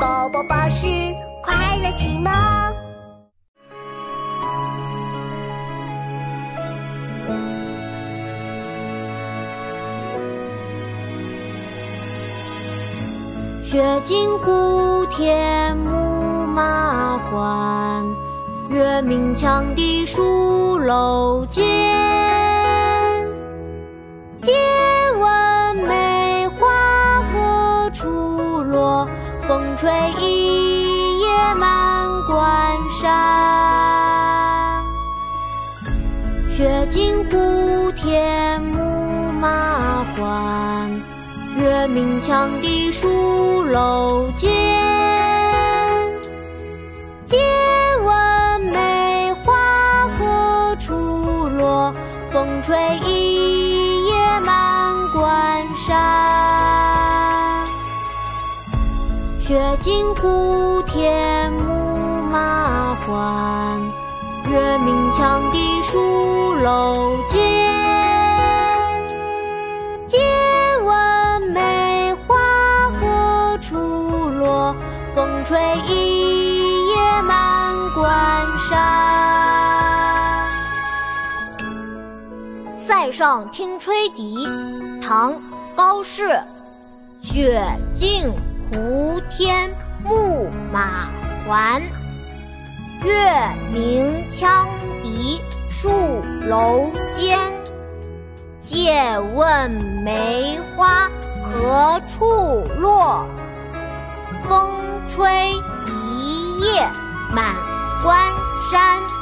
宝宝巴士快乐启蒙。雪尽胡天牧马还，月明羌笛戍楼间。 风吹一夜满关山，雪尽胡天牧马还，月明羌笛戍楼间。借问梅花何处落？风吹一夜满关山。 雪尽胡天牧马还，月明羌笛戍楼间。借问梅花何处落？风吹一夜满关山。塞上听吹笛，唐·高适。雪尽胡天牧马还，月明羌笛戍楼间。借问梅花何处落？风吹一夜满关山。